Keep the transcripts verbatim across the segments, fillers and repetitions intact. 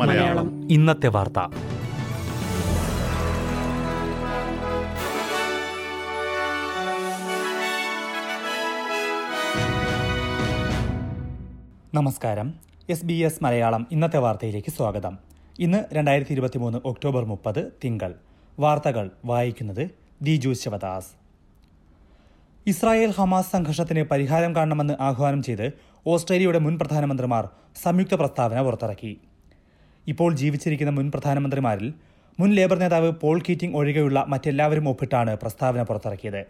മലയാളം ഇന്നത്തെ വാർത്ത. നമസ്കാരം. എസ് ബി എസ് മലയാളം ഇന്നത്തെ വാർത്തയിലേക്ക് സ്വാഗതം. ഇന്ന് രണ്ടായിരത്തി ഇരുപത്തി മൂന്ന് ഒക്ടോബർ മുപ്പത് തിങ്കൾ. വാർത്തകൾ വായിക്കുന്നത് ബിജു ശിവദാസ്. ഇസ്രായേൽ ഹമാസ് സംഘർഷത്തിന് പരിഹാരം കാണണമെന്ന് ആഹ്വാനം ചെയ്ത് ഓസ്ട്രേലിയയുടെ മുൻ പ്രധാനമന്ത്രിമാർ സംയുക്ത പ്രസ്താവന പുറത്തിറക്കി. ഇപ്പോൾ ജീവിച്ചിരിക്കുന്ന മുൻ പ്രധാനമന്ത്രിമാരിൽ മുൻ ലേബർ നേതാവ് പോൾ കീറ്റിംഗ് ഒഴികെയുള്ള മറ്റെല്ലാവരും ഒപ്പിട്ടാണ് പ്രസ്താവന പുറത്തിറക്കിയത്.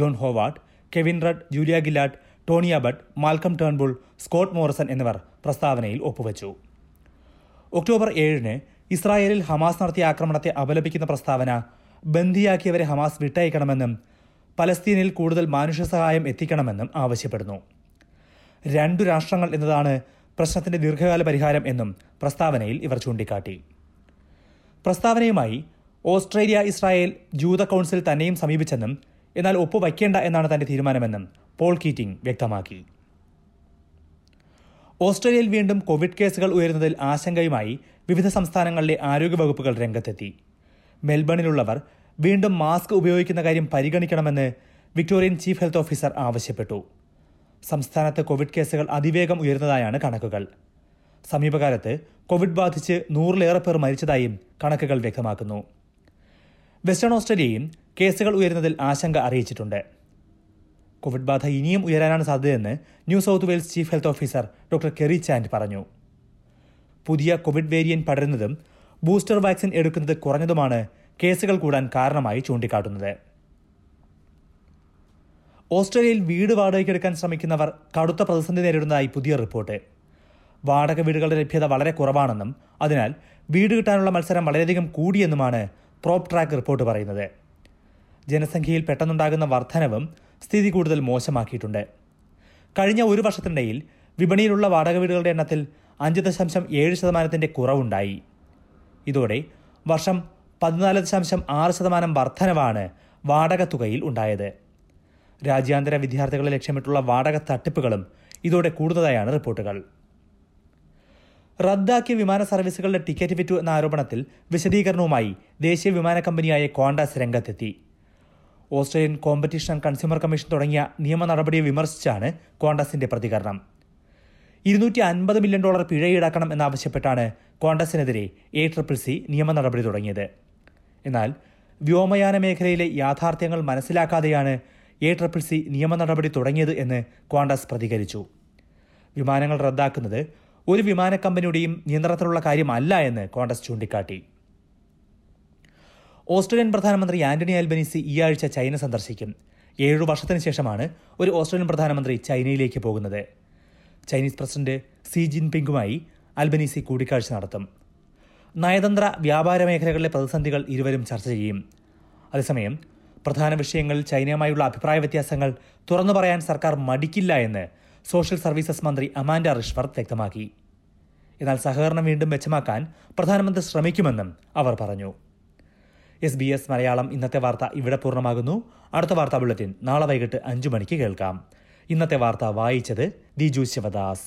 John Howard, Kevin Rudd, Julia Gillard, Tony Abbott, Malcolm Turnbull, Scott Morrison എന്നിവർ പ്രസ്താവനയിൽ ഒപ്പുവച്ചു. ഒക്ടോബർ ഏഴിന് ഇസ്രായേലിൽ ഹമാസ് നടത്തിയ ആക്രമണത്തെ അപലപിക്കുന്ന പ്രസ്താവന ബന്ദിയാക്കിയവരെ ഹമാസ് വിട്ടയക്കണമെന്നും പലസ്തീനിൽ കൂടുതൽ മാനുഷ്യ സഹായം എത്തിക്കണമെന്നും ആവശ്യപ്പെടുന്നു. രണ്ടു രാഷ്ട്രങ്ങൾ എന്നതാണ് പ്രശ്നത്തിന്റെ ദീർഘകാല പരിഹാരം എന്നും പ്രസ്താവനയിൽ ഇവർ ചൂണ്ടിക്കാട്ടി. പ്രസ്താവനയുമായി ഓസ്ട്രേലിയ ഇസ്രായേൽ ജൂത കൗൺസിൽ തന്നെയും സമീപിച്ചെന്നും എന്നാൽ ഒപ്പുവയ്ക്കേണ്ട എന്നാണ് തന്റെ തീരുമാനമെന്നും പോൾ കീറ്റിംഗ് വ്യക്തമാക്കി. ഓസ്ട്രേലിയയിൽ വീണ്ടും കോവിഡ് കേസുകൾ ഉയരുന്നതിൽ ആശങ്കയുമായി വിവിധ സംസ്ഥാനങ്ങളിലെ ആരോഗ്യവകുപ്പുകൾ രംഗത്തെത്തി. മെൽബണിലുള്ളവർ വീണ്ടും മാസ്ക് ഉപയോഗിക്കുന്ന കാര്യം പരിഗണിക്കണമെന്ന് വിക്ടോറിയൻ ചീഫ് ഹെൽത്ത് ഓഫീസർ ആവശ്യപ്പെട്ടു. സംസ്ഥാനത്ത് കോവിഡ് കേസുകൾ അതിവേഗം ഉയരുന്നതായാണ് കണക്കുകൾ. സമീപകാലത്ത് കോവിഡ് ബാധിച്ച് നൂറിലേറെ പേർ മരിച്ചതായും കണക്കുകൾ വ്യക്തമാക്കുന്നു. വെസ്റ്റേൺ ഓസ്ട്രേലിയയും കേസുകൾ ഉയരുന്നതിൽ ആശങ്ക അറിയിച്ചിട്ടുണ്ട്. കോവിഡ് ബാധ ഇനിയും ഉയരാനാണ് സാധ്യതയെന്ന് New South Wales chief health officer doctor Kerry Chant പറഞ്ഞു. പുതിയ കോവിഡ് വേരിയന്റ് പടരുന്നതും ബൂസ്റ്റർ വാക്സിൻ എടുക്കുന്നത് കുറഞ്ഞതുമാണ് കേസുകൾ കൂടാൻ കാരണമായി ചൂണ്ടിക്കാട്ടുന്നത്. ഓസ്ട്രേലിയയിൽ വീട് വാടകയ്ക്കെടുക്കാൻ ശ്രമിക്കുന്നവർ കടുത്ത പ്രതിസന്ധി നേരിടുന്നതായി പുതിയ റിപ്പോർട്ട്. വാടക വീടുകളുടെ ലഭ്യത വളരെ കുറവാണെന്നും അതിനാൽ വീട് കിട്ടാനുള്ള മത്സരം വളരെയധികം കൂടിയെന്നുമാണ് പ്രോപ്പ് ട്രാക്ക് റിപ്പോർട്ട് പറയുന്നത്. ജനസംഖ്യയിൽ പെട്ടെന്നുണ്ടാകുന്ന വർധനവും സ്ഥിതി കൂടുതൽ മോശമാക്കിയിട്ടുണ്ട്. കഴിഞ്ഞ ഒരു വർഷത്തിനിടയിൽ വിപണിയിലുള്ള വാടക വീടുകളുടെ എണ്ണത്തിൽ അഞ്ച് ദശാംശം ഏഴ് ശതമാനത്തിന്റെ കുറവുണ്ടായി. ഇതോടെ വർഷം പതിനാല് ദശാംശം ആറ് ശതമാനം വർധനവാണ് വാടക തുകയിൽ ഉണ്ടായത്. രാജ്യാന്തര വിദ്യാർത്ഥികളെ ലക്ഷ്യമിട്ടുള്ള വാടക തട്ടിപ്പുകളും ഇതോടെ കൂടുന്നതായാണ് റിപ്പോർട്ടുകൾ. റദ്ദാക്കിയ വിമാന സർവീസുകളുടെ ടിക്കറ്റ് വിറ്റു എന്ന ആരോപണത്തിൽ വിശദീകരണവുമായി ദേശീയ വിമാന കമ്പനിയായ കോണ്ടാസ് രംഗത്തെത്തി. Australian competition and consumer commission തുടങ്ങിയ നിയമ നടപടിയെ വിമർശിച്ചാണ് കോണ്ടാസിന്റെ പ്രതികരണം. ഇരുന്നൂറ്റി അൻപത് മില്യൺ ഡോളർ പിഴ ഈടാക്കണം എന്നാവശ്യപ്പെട്ടാണ് കോണ്ടാസിനെതിരെ എ ട്രിപ്പിൾ സി നിയമ നടപടി തുടങ്ങിയത്. എന്നാൽ വ്യോമയാന മേഖലയിലെ യാഥാർത്ഥ്യങ്ങൾ മനസ്സിലാക്കാതെയാണ് എ ട്രിപ്പിൾ സി നിയമ നടപടി തുടങ്ങിയത് എന്ന് കോണ്ടാസ് പ്രതികരിച്ചു. വിമാനങ്ങൾ റദ്ദാക്കുന്നത് ഒരു വിമാന കമ്പനിയുടെയും നിയന്ത്രണത്തിലുള്ള കാര്യമല്ല എന്ന് കോണ്ടാസ് ചൂണ്ടിക്കാട്ടി. ഓസ്ട്രേലിയൻ പ്രധാനമന്ത്രി ആന്റണി ആൽബനീസി ഈ ആഴ്ച ചൈന സന്ദർശിക്കും. ഏഴു വർഷത്തിന് ശേഷമാണ് ഒരു ഓസ്ട്രേലിയൻ പ്രധാനമന്ത്രി ചൈനയിലേക്ക് പോകുന്നത്. ചൈനീസ് പ്രസിഡന്റ് സി ജിൻപിങ്ങുമായി ആൽബനീസി കൂടിക്കാഴ്ച നടത്തും. നയതന്ത്ര വ്യാപാര മേഖലകളിലെ പ്രതിസന്ധികൾ ഇരുവരും ചർച്ച ചെയ്യും. അതേസമയം പ്രധാന വിഷയങ്ങളിൽ ചൈനയുമായുള്ള അഭിപ്രായ വ്യത്യാസങ്ങൾ തുറന്നു പറയാൻ സർക്കാർ മടിക്കില്ല എന്ന് സോഷ്യൽ സർവീസസ് മന്ത്രി അമാൻഡ റിഷ്വർത്ത് വ്യക്തമാക്കി. എന്നാൽ സഹകരണം വീണ്ടും മെച്ചമാക്കാൻ പ്രധാനമന്ത്രി ശ്രമിക്കുമെന്നും അവർ പറഞ്ഞു. എസ് ബി എസ് മലയാളം ഇന്നത്തെ വാർത്ത ഇവിടെ പൂർണ്ണമാകുന്നു. അടുത്ത വാർത്താ ബുള്ളറ്റിൻ നാളെ വൈകിട്ട് അഞ്ചു മണിക്ക് കേൾക്കാം. ഇന്നത്തെ വാർത്ത വായിച്ചത് ദിജു ശിവദാസ്.